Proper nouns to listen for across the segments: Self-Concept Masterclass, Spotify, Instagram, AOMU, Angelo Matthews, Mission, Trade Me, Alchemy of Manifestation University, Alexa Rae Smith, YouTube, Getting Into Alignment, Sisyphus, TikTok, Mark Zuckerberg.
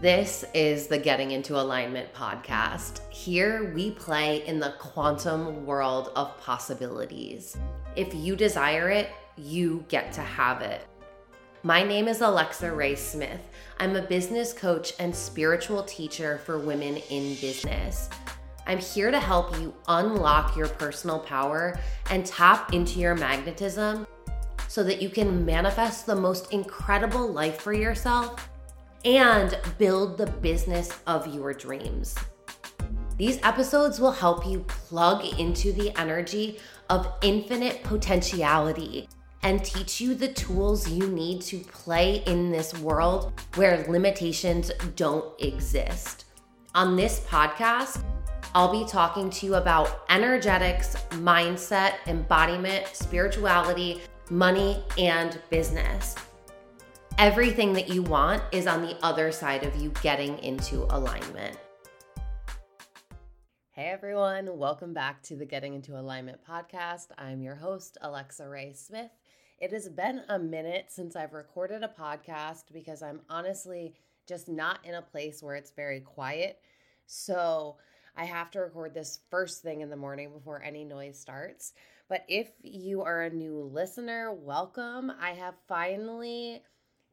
This is the Getting Into Alignment podcast. Here we play in the quantum world of possibilities. If you desire it, you get to have it. My name is Alexa Rae Smith. I'm a business coach and spiritual teacher for women in business. I'm here to help you unlock your personal power and tap into your magnetism so that you can manifest the most incredible life for yourself and build the business of your dreams. These episodes will help you plug into the energy of infinite potentiality and teach you the tools you need to play in this world where limitations don't exist. On this podcast, I'll be talking to you about energetics, mindset, embodiment, spirituality, money, and business. Everything that you want is on the other side of you getting into alignment. Hey everyone, welcome back to the Getting Into Alignment podcast. I'm your host, Alexa Rae Smith. It has been a minute since I've recorded a podcast because I'm honestly just not in a place where it's very quiet. So I have to record this first thing in the morning before any noise starts. But if you are a new listener, welcome. I have finally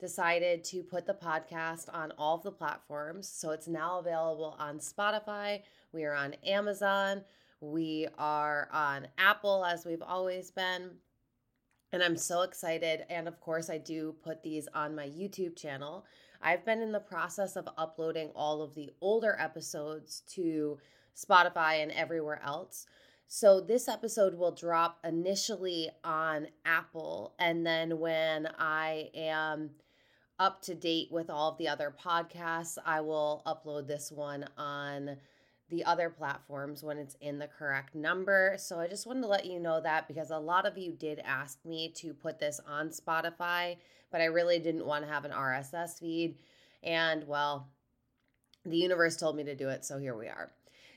decided to put the podcast on all of the platforms. So it's now available on Spotify. We are on Amazon. We are on Apple, as we've always been. And I'm so excited. And of course, I do put these on my YouTube channel. I've been in the process of uploading all of the older episodes to Spotify and everywhere else. So this episode will drop initially on Apple. And then when I am up to date with all of the other podcasts, I will upload this one on the other platforms when it's in the correct number. So I just wanted to let you know that because a lot of you did ask me to put this on Spotify, but I really didn't want to have an RSS feed. And well, the universe told me to do it, so here we are.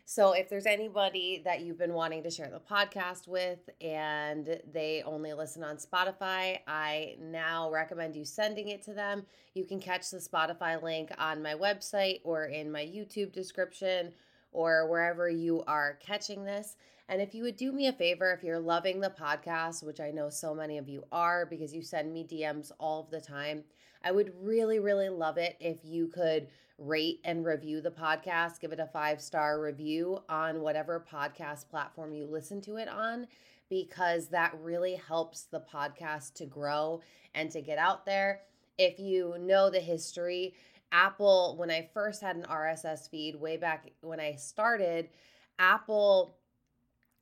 So if there's anybody that you've been wanting to share the podcast with and they only listen on Spotify, I now recommend you sending it to them. You can catch the Spotify link on my website or in my YouTube description or wherever you are catching this. And if you would do me a favor, if you're loving the podcast, which I know so many of you are because you send me DMs all of the time, I would really, really love it if you could rate and review the podcast, give it a 5-star review on whatever podcast platform you listen to it on, because that really helps the podcast to grow and to get out there. If you know the history, Apple, when I first had an RSS feed way back when I started, Apple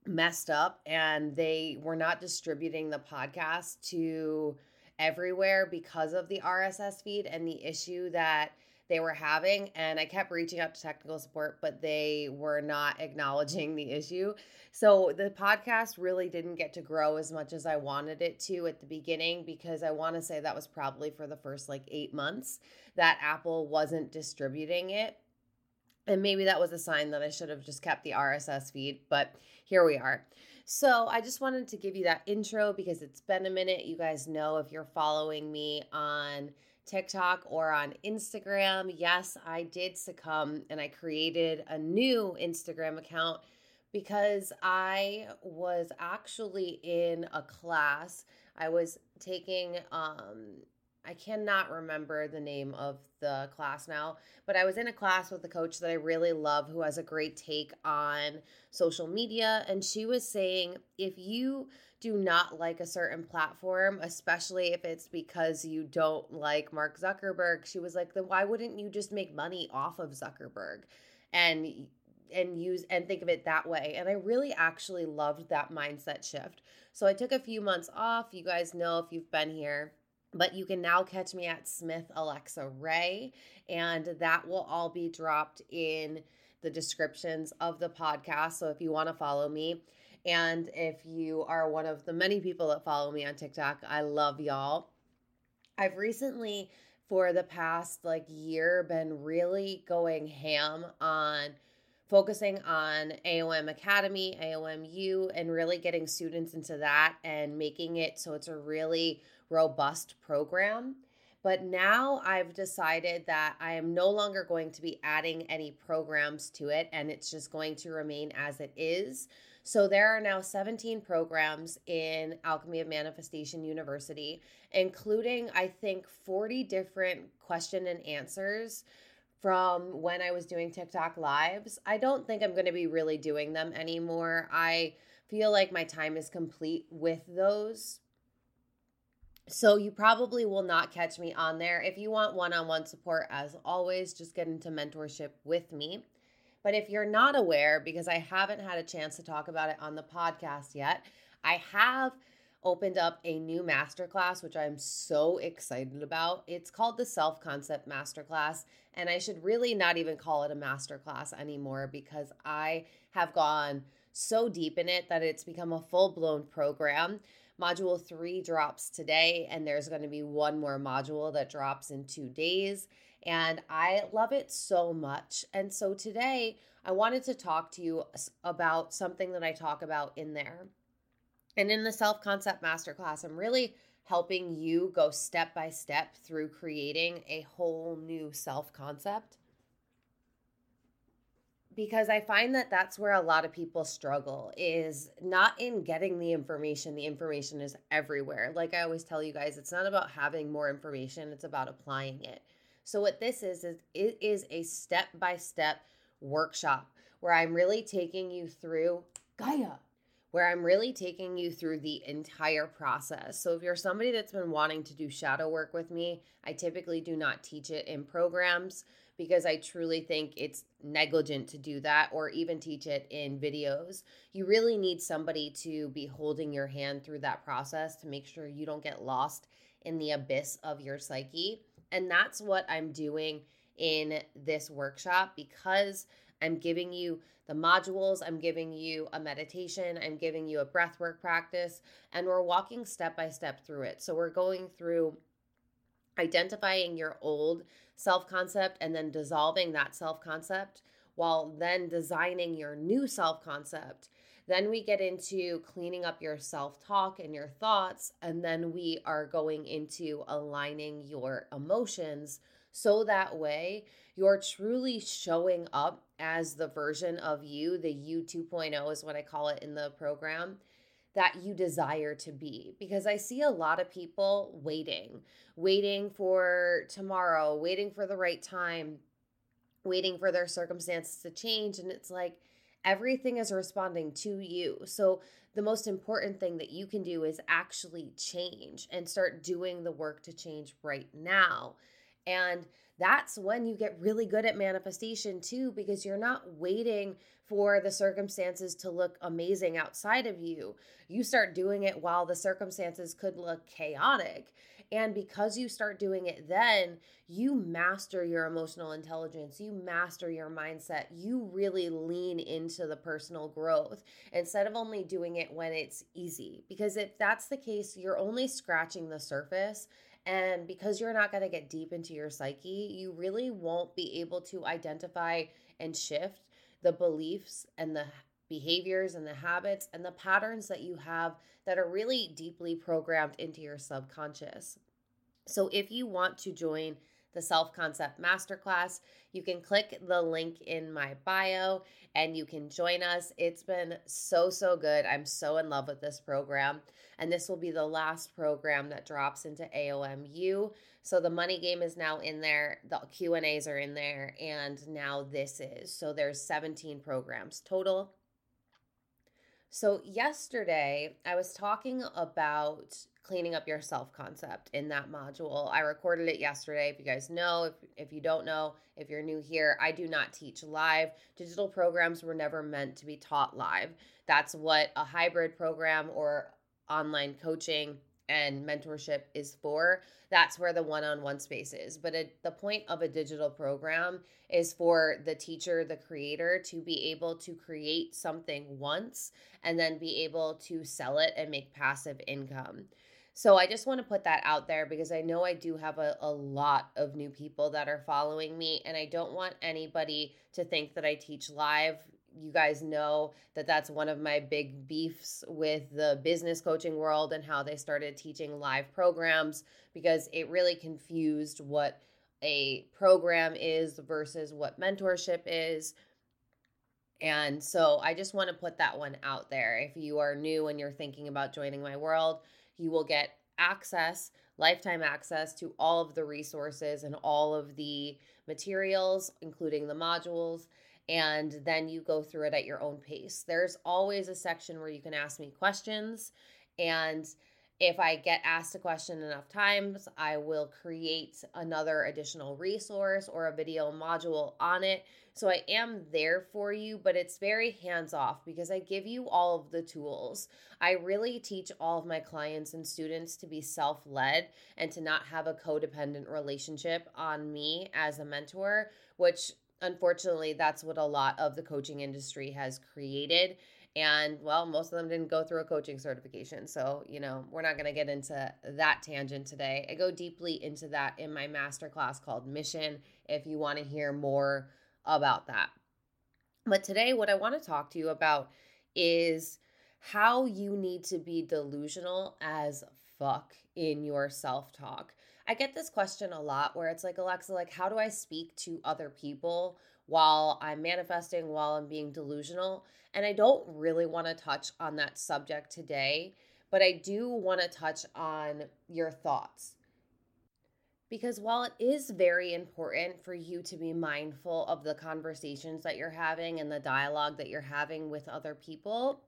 messed up and they were not distributing the podcast to everywhere because of the RSS feed and the issue that they were having. And I kept reaching out to technical support, but they were not acknowledging the issue. So the podcast really didn't get to grow as much as I wanted it to at the beginning, because I want to say that was probably for the first 8 months that Apple wasn't distributing it. And maybe that was a sign that I should have just kept the RSS feed, but here we are. So I just wanted to give you that intro because it's been a minute. You guys know if you're following me on TikTok or on Instagram. Yes, I did succumb and I created a new Instagram account because I was actually in a class. I was taking, I cannot remember the name of the class now, but I was in a class with a coach that I really love who has a great take on social media. And she was saying, if you do not like a certain platform, especially if it's because you don't like Mark Zuckerberg, she was like, then why wouldn't you just make money off of Zuckerberg and use and think of it that way? And I really actually loved that mindset shift. So I took a few months off. You guys know if you've been here, but you can now catch me at Smith Alexa Rae, and that will all be dropped in the descriptions of the podcast. So if you want to follow me, and if you are one of the many people that follow me on TikTok, I love y'all. I've recently, for the past year, been really going ham on focusing on AOM Academy, AOMU, and really getting students into that and making it so it's a really robust program, But now I've decided that I am no longer going to be adding any programs to it, and it's just going to remain as it is. So there are now 17 programs in Alchemy of Manifestation University, including, I think, 40 different question and answers from when I was doing TikTok lives. I don't think I'm going to be really doing them anymore. I feel like my time is complete with those. So you probably will not catch me on there. If you want one-on-one support, as always, just get into mentorship with me. But if you're not aware, because I haven't had a chance to talk about it on the podcast yet, I have opened up a new masterclass, which I'm so excited about. It's called the Self-Concept Masterclass, and I should really not even call it a masterclass anymore because I have gone so deep in it that it's become a full-blown program. Module 3 drops today, and there's going to be one more module that drops in 2 days. And I love it so much. And so today I wanted to talk to you about something that I talk about in there. And in the Self-Concept Masterclass, I'm really helping you go step by step through creating a whole new self-concept, because I find that that's where a lot of people struggle, is not in getting the information. The information is everywhere. Like I always tell you guys, it's not about having more information. It's about applying it. So what this is it is a step-by-step workshop where I'm really taking you through Gaia, where I'm really taking you through the entire process. So if you're somebody that's been wanting to do shadow work with me, I typically do not teach it in programs because I truly think it's negligent to do that or even teach it in videos. You really need somebody to be holding your hand through that process to make sure you don't get lost in the abyss of your psyche. And that's what I'm doing in this workshop, because I'm giving you the modules, I'm giving you a meditation, I'm giving you a breathwork practice, and we're walking step by step through it. So we're going through identifying your old self-concept and then dissolving that self-concept while then designing your new self-concept. Then we get into cleaning up your self-talk and your thoughts, and then we are going into aligning your emotions so that way you're truly showing up as the version of you, the you 2.0 is what I call it in the program, that you desire to be. Because I see a lot of people waiting for tomorrow, waiting for the right time, waiting for their circumstances to change, and it's like, everything is responding to you. So the most important thing that you can do is actually change and start doing the work to change right now. And that's when you get really good at manifestation too, because you're not waiting for the circumstances to look amazing outside of you. You start doing it while the circumstances could look chaotic. And because you start doing it then, you master your emotional intelligence, you master your mindset, you really lean into the personal growth instead of only doing it when it's easy. Because if that's the case, you're only scratching the surface. And because you're not going to get deep into your psyche, you really won't be able to identify and shift the beliefs and the behaviors and the habits and the patterns that you have that are really deeply programmed into your subconscious. So if you want to join the Self-Concept Masterclass, you can click the link in my bio and you can join us. It's been so good. I'm so in love with this program. And this will be the last program that drops into AOMU. So the money game is now in there. The Q&As are in there. And now this is. So there's 17 programs total. So yesterday I was talking about cleaning up your self-concept in that module. I recorded it yesterday. If you guys know, if you don't know, if you're new here, I do not teach live. Digital programs were never meant to be taught live. That's what a hybrid program or online coaching and mentorship is for. That's where the one-on-one space is. But the point of a digital program is for the teacher, the creator, to be able to create something once and then be able to sell it and make passive income. So I just want to put that out there because I know I do have a lot of new people that are following me, and I don't want anybody to think that I teach live. you guys know that that's one of my big beefs with the business coaching world and how they started teaching live programs, because it really confused what a program is versus what mentorship is. And so I just want to put that one out there. If you are new and you're thinking about joining my world, you will get access, lifetime access to all of the resources and all of the materials, including the modules. And then you go through it at your own pace. There's always a section where you can ask me questions. And if I get asked a question enough times, I will create another additional resource or a video module on it. So I am there for you, but it's very hands-off because I give you all of the tools. I really teach all of my clients and students to be self-led and to not have a codependent relationship on me as a mentor, which unfortunately, that's what a lot of the coaching industry has created. And well, most of them didn't go through a coaching certification. So, we're not going to get into that tangent today. I go deeply into that in my masterclass called Mission, if you want to hear more about that. But today, what I want to talk to you about is how you need to be delusional as fuck in your self-talk. I get this question a lot where it's like, Alexa, how do I speak to other people while I'm manifesting, while I'm being delusional? And I don't really want to touch on that subject today, but I do want to touch on your thoughts. Because while it is very important for you to be mindful of the conversations that you're having and the dialogue that you're having with other people,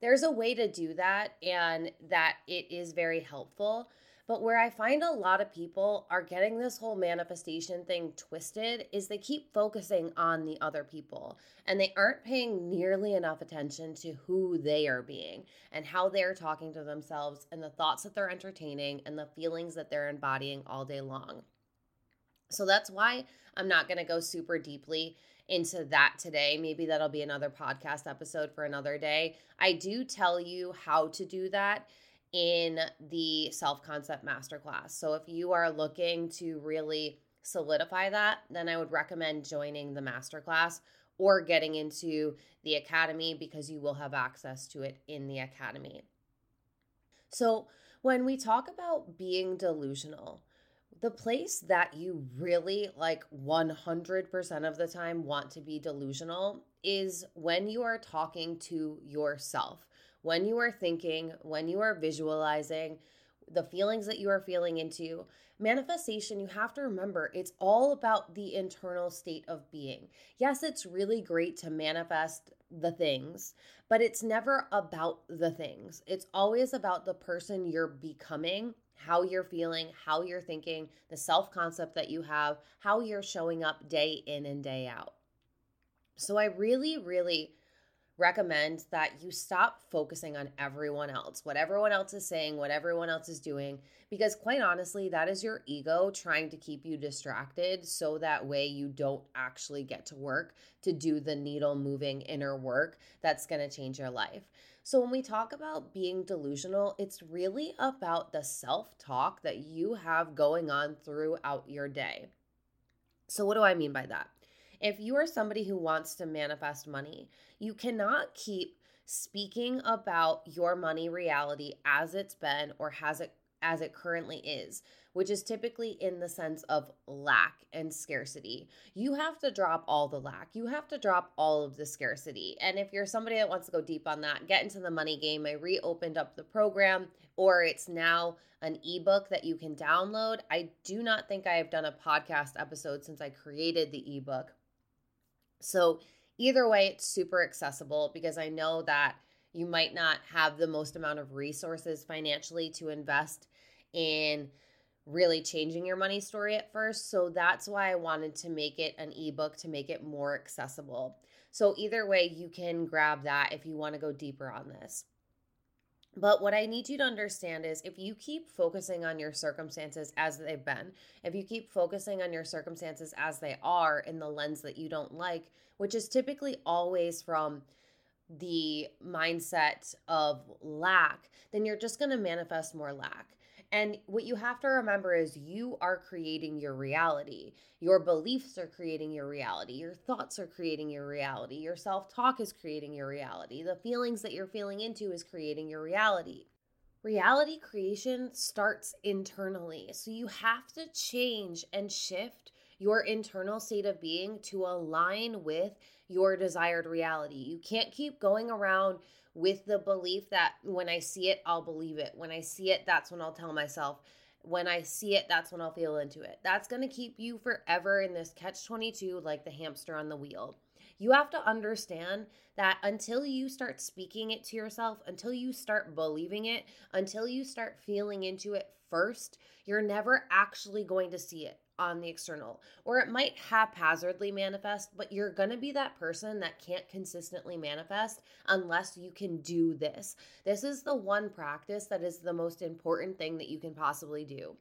there's a way to do that, and that it is very helpful. But where I find a lot of people are getting this whole manifestation thing twisted is they keep focusing on the other people, and they aren't paying nearly enough attention to who they are being and how they're talking to themselves and the thoughts that they're entertaining and the feelings that they're embodying all day long. So that's why I'm not going to go super deeply into that today. Maybe that'll be another podcast episode for another day. I do tell you how to do that in the Self-Concept Masterclass. So if you are looking to really solidify that, then I would recommend joining the masterclass or getting into the academy, because you will have access to it in the academy. So when we talk about being delusional, the place that you really 100% of the time want to be delusional is when you are talking to yourself. When you are thinking, when you are visualizing, the feelings that you are feeling into. Manifestation, you have to remember, it's all about the internal state of being. Yes, it's really great to manifest the things, but it's never about the things. It's always about the person you're becoming, how you're feeling, how you're thinking, the self-concept that you have, how you're showing up day in and day out. So I really, really recommend that you stop focusing on everyone else, what everyone else is saying, what everyone else is doing, because quite honestly, that is your ego trying to keep you distracted so that way you don't actually get to work to do the needle moving inner work that's going to change your life. So when we talk about being delusional, it's really about the self-talk that you have going on throughout your day. So what do I mean by that? If you are somebody who wants to manifest money, you cannot keep speaking about your money reality as it's been or as it currently is, which is typically in the sense of lack and scarcity. You have to drop all the lack. You have to drop all of the scarcity. And if you're somebody that wants to go deep on that, get into the money game. I reopened up the program, or it's now an ebook that you can download. I do not think I have done a podcast episode since I created the ebook. So either way, it's super accessible, because I know that you might not have the most amount of resources financially to invest in really changing your money story at first. So that's why I wanted to make it an ebook to make it more accessible. So either way, you can grab that if you want to go deeper on this. But what I need you to understand is if you keep focusing on your circumstances as they've been, if you keep focusing on your circumstances as they are in the lens that you don't like, which is typically always from the mindset of lack, then you're just going to manifest more lack. And what you have to remember is you are creating your reality. Your beliefs are creating your reality. Your thoughts are creating your reality. Your self-talk is creating your reality. The feelings that you're feeling into is creating your reality. Reality creation starts internally. So you have to change and shift your internal state of being to align with your desired reality. You can't keep going around with the belief that when I see it, I'll believe it. When I see it, that's when I'll tell myself. When I see it, that's when I'll feel into it. That's going to keep you forever in this catch-22 like the hamster on the wheel. You have to understand that until you start speaking it to yourself, until you start believing it, until you start feeling into it first, you're never actually going to see it on the external, or it might haphazardly manifest, but you're going to be that person that can't consistently manifest unless you can do this. This is the one practice that is the most important thing that you can possibly do.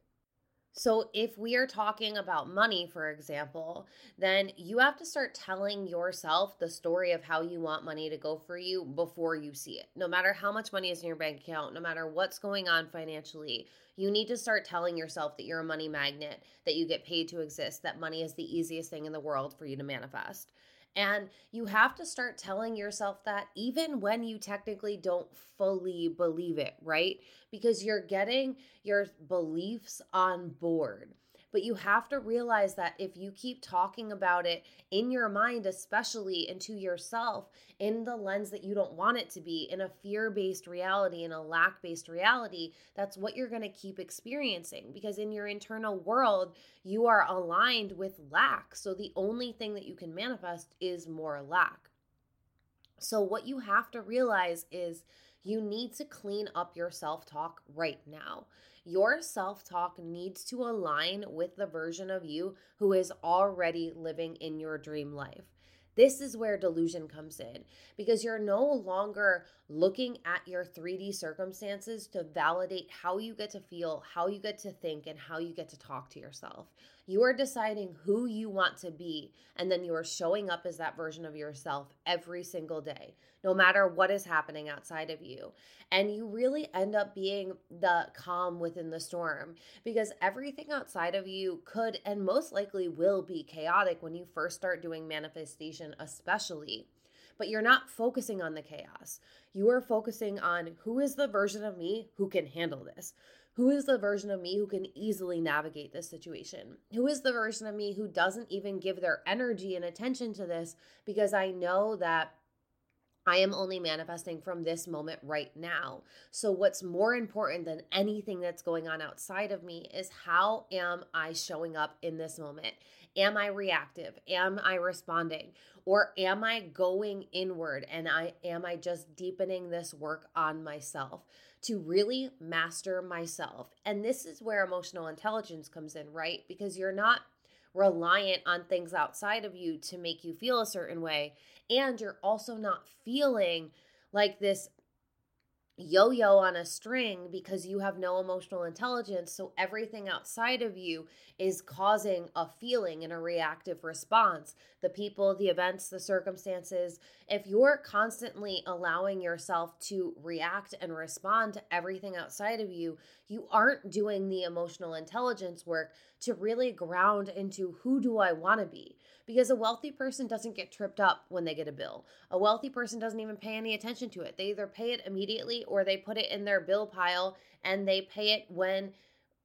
So if we are talking about money, for example, then you have to start telling yourself the story of how you want money to go for you before you see it. No matter how much money is in your bank account, no matter what's going on financially, you need to start telling yourself that you're a money magnet, that you get paid to exist, that money is the easiest thing in the world for you to manifest. And you have to start telling yourself that even when you technically don't fully believe it, right? Because you're getting your beliefs on board. But you have to realize that if you keep talking about it in your mind, especially, and to yourself, in the lens that you don't want it to be, in a fear-based reality, in a lack-based reality, that's what you're going to keep experiencing. Because in your internal world, you are aligned with lack. So the only thing that you can manifest is more lack. So what you have to realize is you need to clean up your self-talk right now. Your self-talk needs to align with the version of you who is already living in your dream life. This is where delusion comes in, because you're no longer looking at your 3D circumstances to validate how you get to feel, how you get to think, and how you get to talk to yourself. You are deciding who you want to be, and then you are showing up as that version of yourself every single day, no matter what is happening outside of you. And you really end up being the calm within the storm, because everything outside of you could and most likely will be chaotic when you first start doing manifestation, especially. But you're not focusing on the chaos. You are focusing on who is the version of me who can handle this? Who is the version of me who can easily navigate this situation? Who is the version of me who doesn't even give their energy and attention to this, because I know that I am only manifesting from this moment right now. So what's more important than anything that's going on outside of me is how am I showing up in this moment? Am I reactive? Am I responding? Or am I going inward and am I just deepening this work on myself to really master myself? And this is where emotional intelligence comes in, right? Because you're not reliant on things outside of you to make you feel a certain way. And you're also not feeling like this yo-yo on a string because you have no emotional intelligence. So everything outside of you is causing a feeling and a reactive response. The people, the events, the circumstances. If you're constantly allowing yourself to react and respond to everything outside of you, you aren't doing the emotional intelligence work to really ground into who do I want to be. Because a wealthy person doesn't get tripped up when they get a bill. A wealthy person doesn't even pay any attention to it. They either pay it immediately or they put it in their bill pile and they pay it when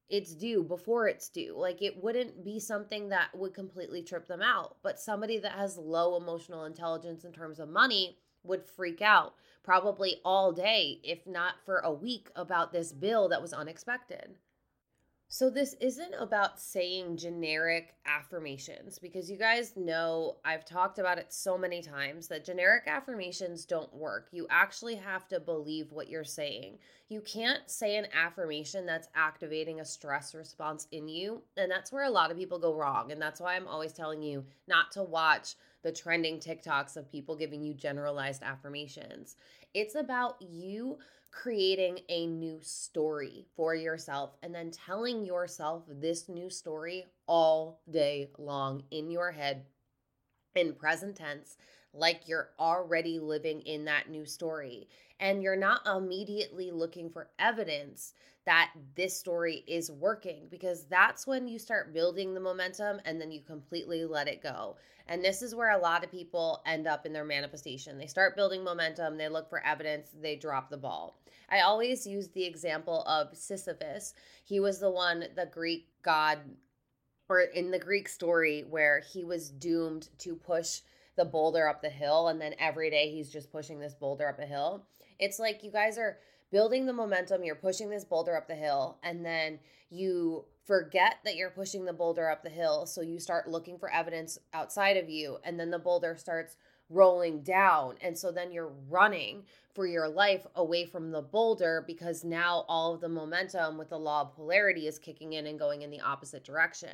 it's due, before it's due. Like, it wouldn't be something that would completely trip them out. But somebody that has low emotional intelligence in terms of money would freak out probably all day, if not for a week, about this bill that was unexpected. So this isn't about saying generic affirmations, because you guys know I've talked about it so many times that generic affirmations don't work. You actually have to believe what you're saying. You can't say an affirmation that's activating a stress response in you, and that's where a lot of people go wrong, and that's why I'm always telling you not to watch the trending TikToks of people giving you generalized affirmations. It's about you creating a new story for yourself and then telling yourself this new story all day long in your head in present tense, like you're already living in that new story. And you're not immediately looking for evidence that this story is working, because that's when you start building the momentum and then you completely let it go. And this is where a lot of people end up in their manifestation. They start building momentum, they look for evidence, they drop the ball. I always use the example of Sisyphus. He was the one, the Greek god, or in the Greek story, where he was doomed to push the boulder up the hill, and then every day he's just pushing this boulder up a hill. It's like you guys are building the momentum, you're pushing this boulder up the hill, and then you forget that you're pushing the boulder up the hill, so you start looking for evidence outside of you, and then the boulder starts rolling down, and so then you're running for your life away from the boulder, because now all of the momentum with the law of polarity is kicking in and going in the opposite direction.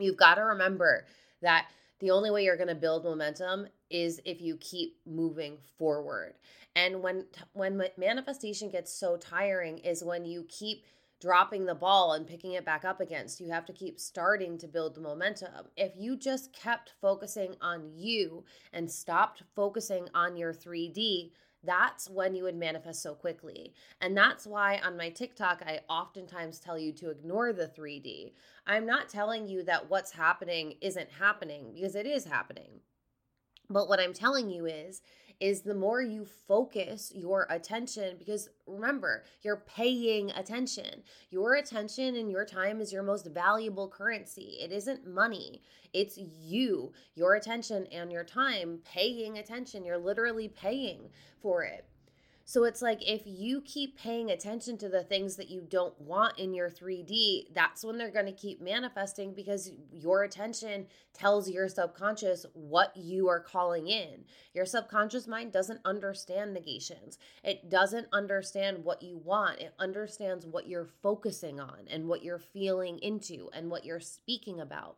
You've got to remember that the only way you're going to build momentum is if you keep moving forward. And when manifestation gets so tiring is when you keep dropping the ball and picking it back up again. So you have to keep starting to build the momentum. If you just kept focusing on you and stopped focusing on your 3D, that's when you would manifest so quickly. And that's why on my TikTok, I oftentimes tell you to ignore the 3D. I'm not telling you that what's happening isn't happening, because it is happening. But what I'm telling you is the more you focus your attention, because remember, you're paying attention. Your attention and your time is your most valuable currency. It isn't money. It's you, your attention and your time, paying attention. You're literally paying for it. So it's like if you keep paying attention to the things that you don't want in your 3D, that's when they're going to keep manifesting, because your attention tells your subconscious what you are calling in. Your subconscious mind doesn't understand negations. It doesn't understand what you want. It understands what you're focusing on and what you're feeling into and what you're speaking about.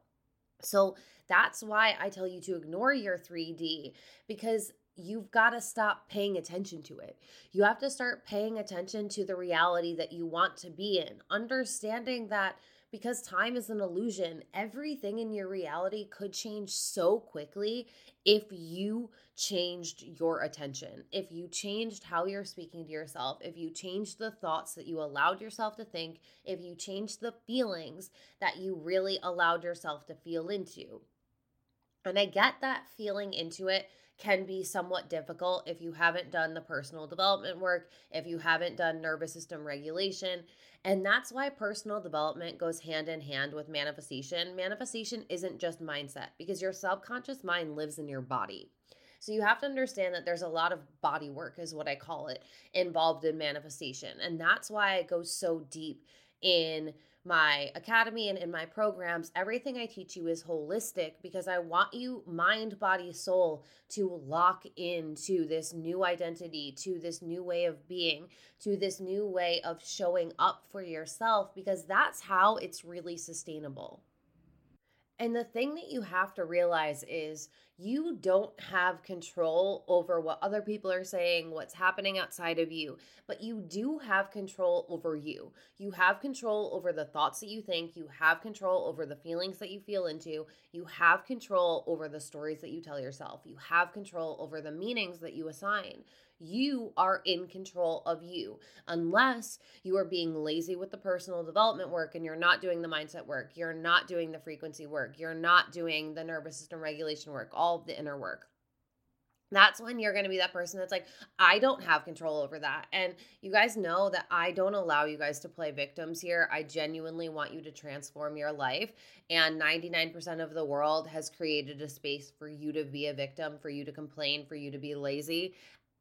So that's why I tell you to ignore your 3D, because you've got to stop paying attention to it. You have to start paying attention to the reality that you want to be in, understanding that because time is an illusion, everything in your reality could change so quickly if you changed your attention, if you changed how you're speaking to yourself, if you changed the thoughts that you allowed yourself to think, if you changed the feelings that you really allowed yourself to feel into. And I get that feeling into it can be somewhat difficult if you haven't done the personal development work, if you haven't done nervous system regulation. And that's why personal development goes hand in hand with manifestation. Manifestation isn't just mindset, because your subconscious mind lives in your body. So you have to understand that there's a lot of body work, is what I call it, involved in manifestation. And that's why I go so deep in my academy and in my programs. Everything I teach you is holistic, because I want you, mind, body, soul, to lock into this new identity, to this new way of being, to this new way of showing up for yourself, because that's how it's really sustainable. And the thing that you have to realize is you don't have control over what other people are saying, what's happening outside of you, but you do have control over you. You have control over the thoughts that you think. You have control over the feelings that you feel into. You have control over the stories that you tell yourself. You have control over the meanings that you assign. You are in control of you, unless you are being lazy with the personal development work and you're not doing the mindset work, you're not doing the frequency work, you're not doing the nervous system regulation work, all of the inner work. That's when you're going to be that person that's like, I don't have control over that. And you guys know that I don't allow you guys to play victims here. I genuinely want you to transform your life. And 99% of the world has created a space for you to be a victim, for you to complain, for you to be lazy.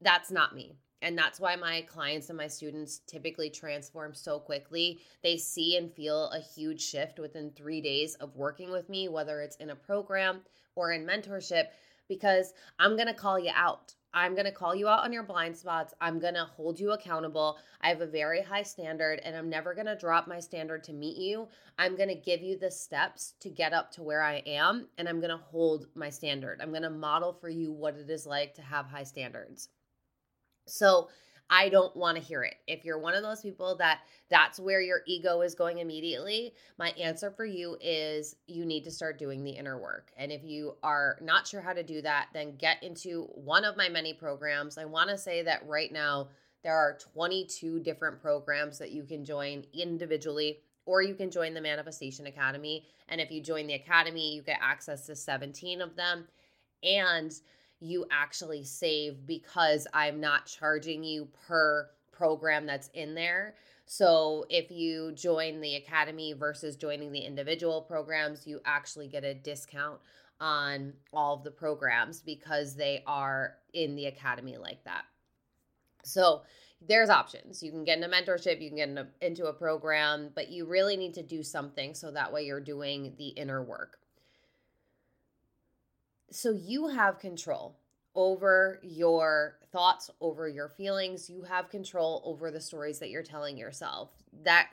That's not me. And that's why my clients and my students typically transform so quickly. They see and feel a huge shift within 3 days of working with me, whether it's in a program or in mentorship, because I'm going to call you out. I'm going to call you out on your blind spots. I'm going to hold you accountable. I have a very high standard, and I'm never going to drop my standard to meet you. I'm going to give you the steps to get up to where I am, and I'm going to hold my standard. I'm going to model for you what it is like to have high standards. So I don't want to hear it. If you're one of those people that's where your ego is going immediately, my answer for you is you need to start doing the inner work. And if you are not sure how to do that, then get into one of my many programs. I want to say that right now there are 22 different programs that you can join individually, or you can join the Manifestation Academy. And if you join the Academy, you get access to 17 of them. And you actually save because I'm not charging you per program that's in there. So if you join the Academy versus joining the individual programs, you actually get a discount on all of the programs because they are in the Academy like that. So there's options. You can get into mentorship, you can get into a program, but you really need to do something so that way you're doing the inner work. So you have control over your thoughts, over your feelings. You have control over the stories that you're telling yourself. That's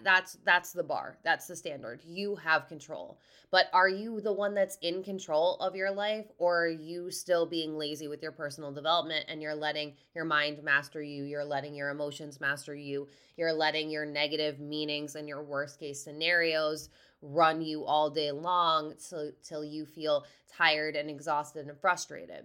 the bar. That's the standard. You have control. But are you the one that's in control of your life, or are you still being lazy with your personal development and you're letting your mind master you, you're letting your emotions master you, you're letting your negative meanings and your worst case scenarios run you all day long till you feel tired and exhausted and frustrated?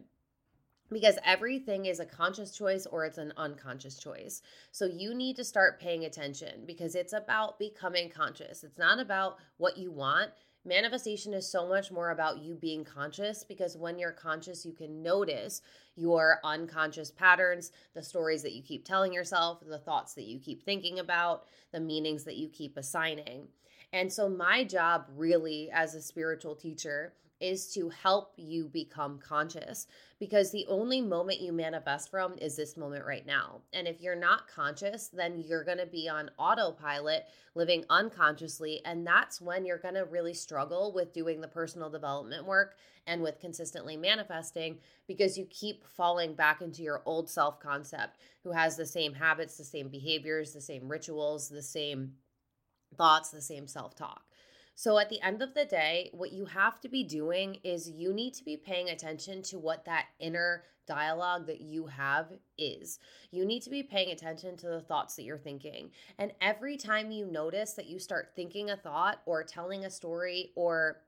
Because everything is a conscious choice or it's an unconscious choice. So you need to start paying attention because it's about becoming conscious. It's not about what you want. Manifestation is so much more about you being conscious, because when you're conscious, you can notice your unconscious patterns, the stories that you keep telling yourself, the thoughts that you keep thinking about, the meanings that you keep assigning. And so my job really as a spiritual teacher is to help you become conscious, because the only moment you manifest from is this moment right now. And if you're not conscious, then you're going to be on autopilot, living unconsciously. And that's when you're going to really struggle with doing the personal development work and with consistently manifesting, because you keep falling back into your old self-concept who has the same habits, the same behaviors, the same rituals, the same thoughts, the same self-talk. So at the end of the day, what you have to be doing is you need to be paying attention to what that inner dialogue that you have is. You need to be paying attention to the thoughts that you're thinking. And every time you notice that you start thinking a thought or telling a story or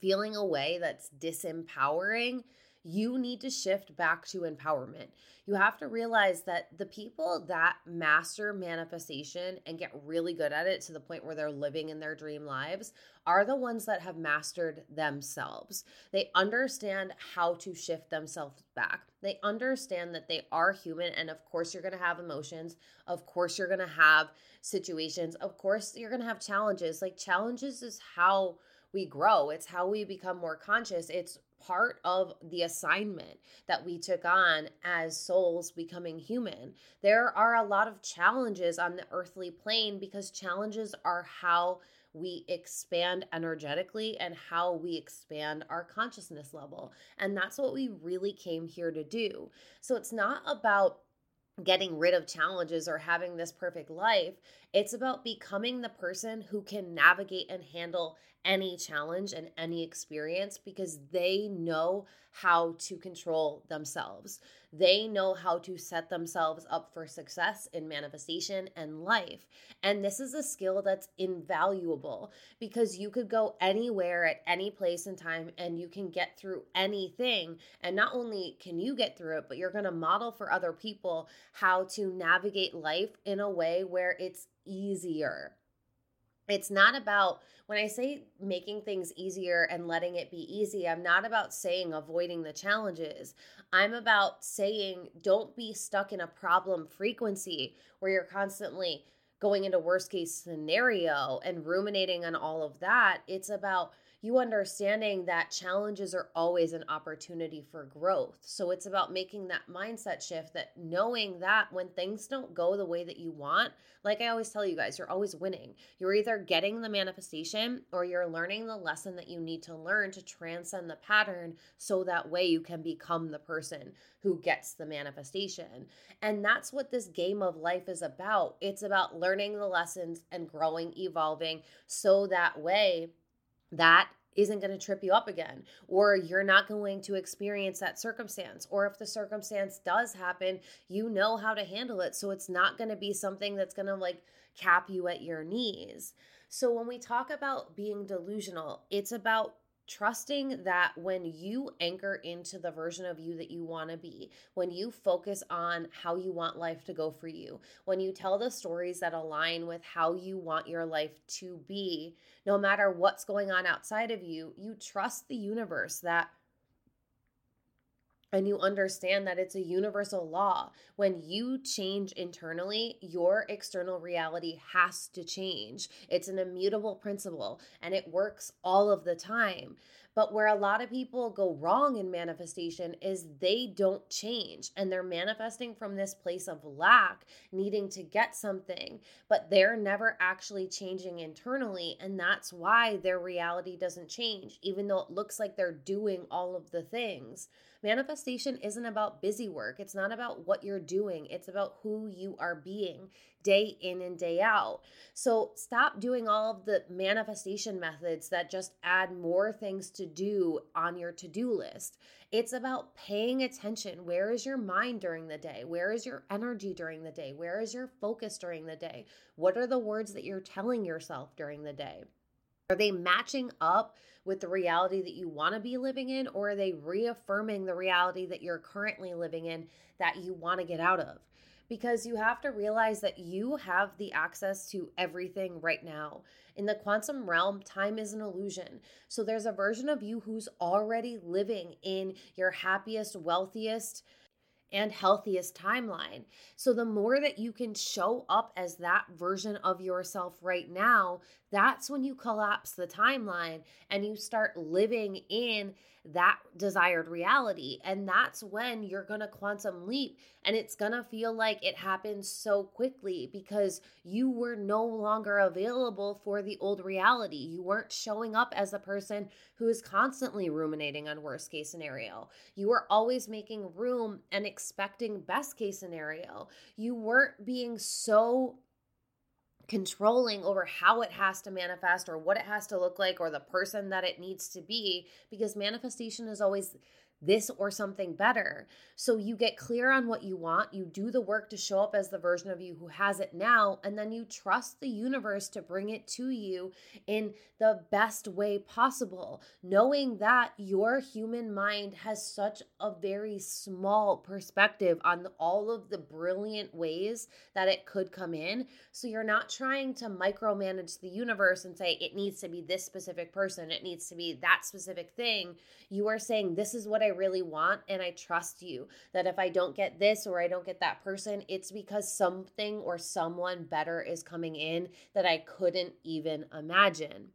feeling a way that's disempowering, you need to shift back to empowerment. You have to realize that the people that master manifestation and get really good at it to the point where they're living in their dream lives are the ones that have mastered themselves. They understand how to shift themselves back. They understand that they are human, and of course you're going to have emotions. Of course you're going to have situations. Of course you're going to have challenges. Like, challenges is how we grow. It's how we become more conscious. It's part of the assignment that we took on as souls becoming human. There are a lot of challenges on the earthly plane because challenges are how we expand energetically and how we expand our consciousness level. And that's what we really came here to do. So it's not about getting rid of challenges or having this perfect life. It's about becoming the person who can navigate and handle any challenge and any experience, because they know how to control themselves. They know how to set themselves up for success in manifestation and life. And this is a skill that's invaluable, because you could go anywhere at any place in time and you can get through anything. And not only can you get through it, but you're going to model for other people how to navigate life in a way where it's easier. It's not about, when I say making things easier and letting it be easy, I'm not about saying avoiding the challenges. I'm about saying don't be stuck in a problem frequency where you're constantly going into worst case scenario and ruminating on all of that. It's about you understanding that challenges are always an opportunity for growth. So it's about making that mindset shift, that knowing that when things don't go the way that you want, like I always tell you guys, you're always winning. You're either getting the manifestation or you're learning the lesson that you need to learn to transcend the pattern, so that way you can become the person who gets the manifestation. And that's what this game of life is about. It's about learning the lessons and growing, evolving, so that way that isn't going to trip you up again, or you're not going to experience that circumstance. Or if the circumstance does happen, you know how to handle it. So it's not going to be something that's going to like cap you at your knees. So when we talk about being delusional, it's about trusting that when you anchor into the version of you that you want to be, when you focus on how you want life to go for you, when you tell the stories that align with how you want your life to be, no matter what's going on outside of you, you trust the universe that, and you understand that it's a universal law. When you change internally, your external reality has to change. It's an immutable principle and it works all of the time. But where a lot of people go wrong in manifestation is they don't change and they're manifesting from this place of lack, needing to get something, but they're never actually changing internally. And that's why their reality doesn't change, even though it looks like they're doing all of the things. Manifestation isn't about busy work. It's not about what you're doing. It's about who you are being day in and day out. So stop doing all of the manifestation methods that just add more things to do on your to-do list. It's about paying attention. Where is your mind during the day? Where is your energy during the day? Where is your focus during the day? What are the words that you're telling yourself during the day? Are they matching up with the reality that you want to be living in, or are they reaffirming the reality that you're currently living in that you want to get out of? Because you have to realize that you have the access to everything right now. In the quantum realm, time is an illusion. So there's a version of you who's already living in your happiest, wealthiest, and healthiest timeline. So the more that you can show up as that version of yourself right now, that's when you collapse the timeline and you start living in that desired reality. And that's when you're going to quantum leap, and it's going to feel like it happened so quickly because you were no longer available for the old reality. You weren't showing up as the person who is constantly ruminating on worst case scenario. You were always making room and expecting best case scenario. You weren't being so controlling over how it has to manifest or what it has to look like or the person that it needs to be, because manifestation is always this or something better. So you get clear on what you want, you do the work to show up as the version of you who has it now, and then you trust the universe to bring it to you in the best way possible, knowing that your human mind has such a very small perspective on all of the brilliant ways that it could come in. So you're not trying to micromanage the universe and say, it needs to be this specific person, it needs to be that specific thing. You are saying, this is what I really want, and I trust you that if I don't get this or I don't get that person, it's because something or someone better is coming in that I couldn't even imagine.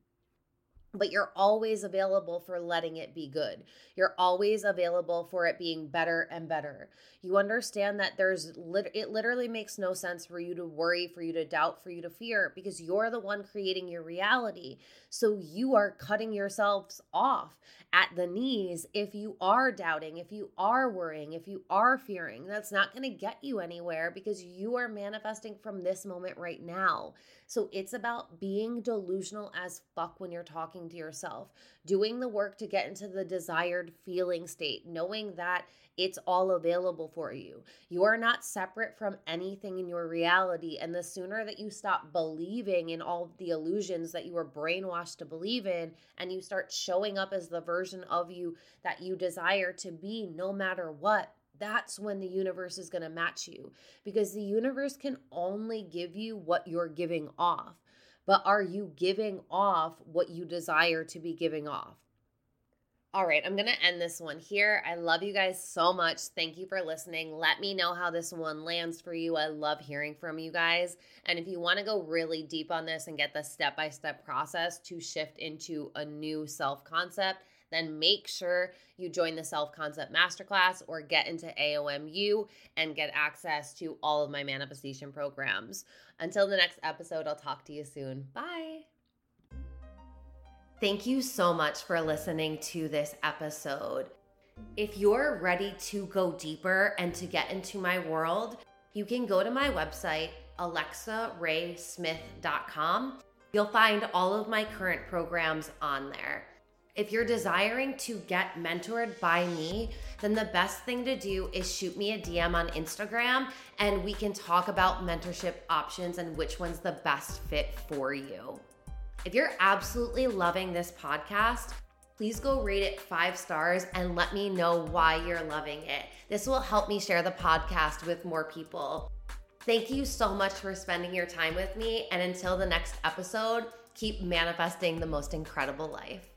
But you're always available for letting it be good. You're always available for it being better and better. You understand that it literally makes no sense for you to worry, for you to doubt, for you to fear, because you're the one creating your reality. So you are cutting yourselves off at the knees if you are doubting, if you are worrying, if you are fearing. That's not going to get you anywhere because you are manifesting from this moment right now. So it's about being delusional as fuck when you're talking to yourself, doing the work to get into the desired feeling state, knowing that it's all available for you. You are not separate from anything in your reality. And the sooner that you stop believing in all of the illusions that you were brainwashed to believe in, and you start showing up as the version of you that you desire to be no matter what, that's when the universe is going to match you, because the universe can only give you what you're giving off. But are you giving off what you desire to be giving off? All right, I'm going to end this one here. I love you guys so much. Thank you for listening. Let me know how this one lands for you. I love hearing from you guys. And if you want to go really deep on this and get the step-by-step process to shift into a new self-concept, then make sure you join the Self-Concept Masterclass or get into AOMU and get access to all of my manifestation programs. Until the next episode, I'll talk to you soon. Bye. Thank you so much for listening to this episode. If you're ready to go deeper and to get into my world, you can go to my website, alexaraesmith.com. You'll find all of my current programs on there. If you're desiring to get mentored by me, then the best thing to do is shoot me a DM on Instagram and we can talk about mentorship options and which one's the best fit for you. If you're absolutely loving this podcast, please go rate it 5 stars and let me know why you're loving it. This will help me share the podcast with more people. Thank you so much for spending your time with me. And until the next episode, keep manifesting the most incredible life.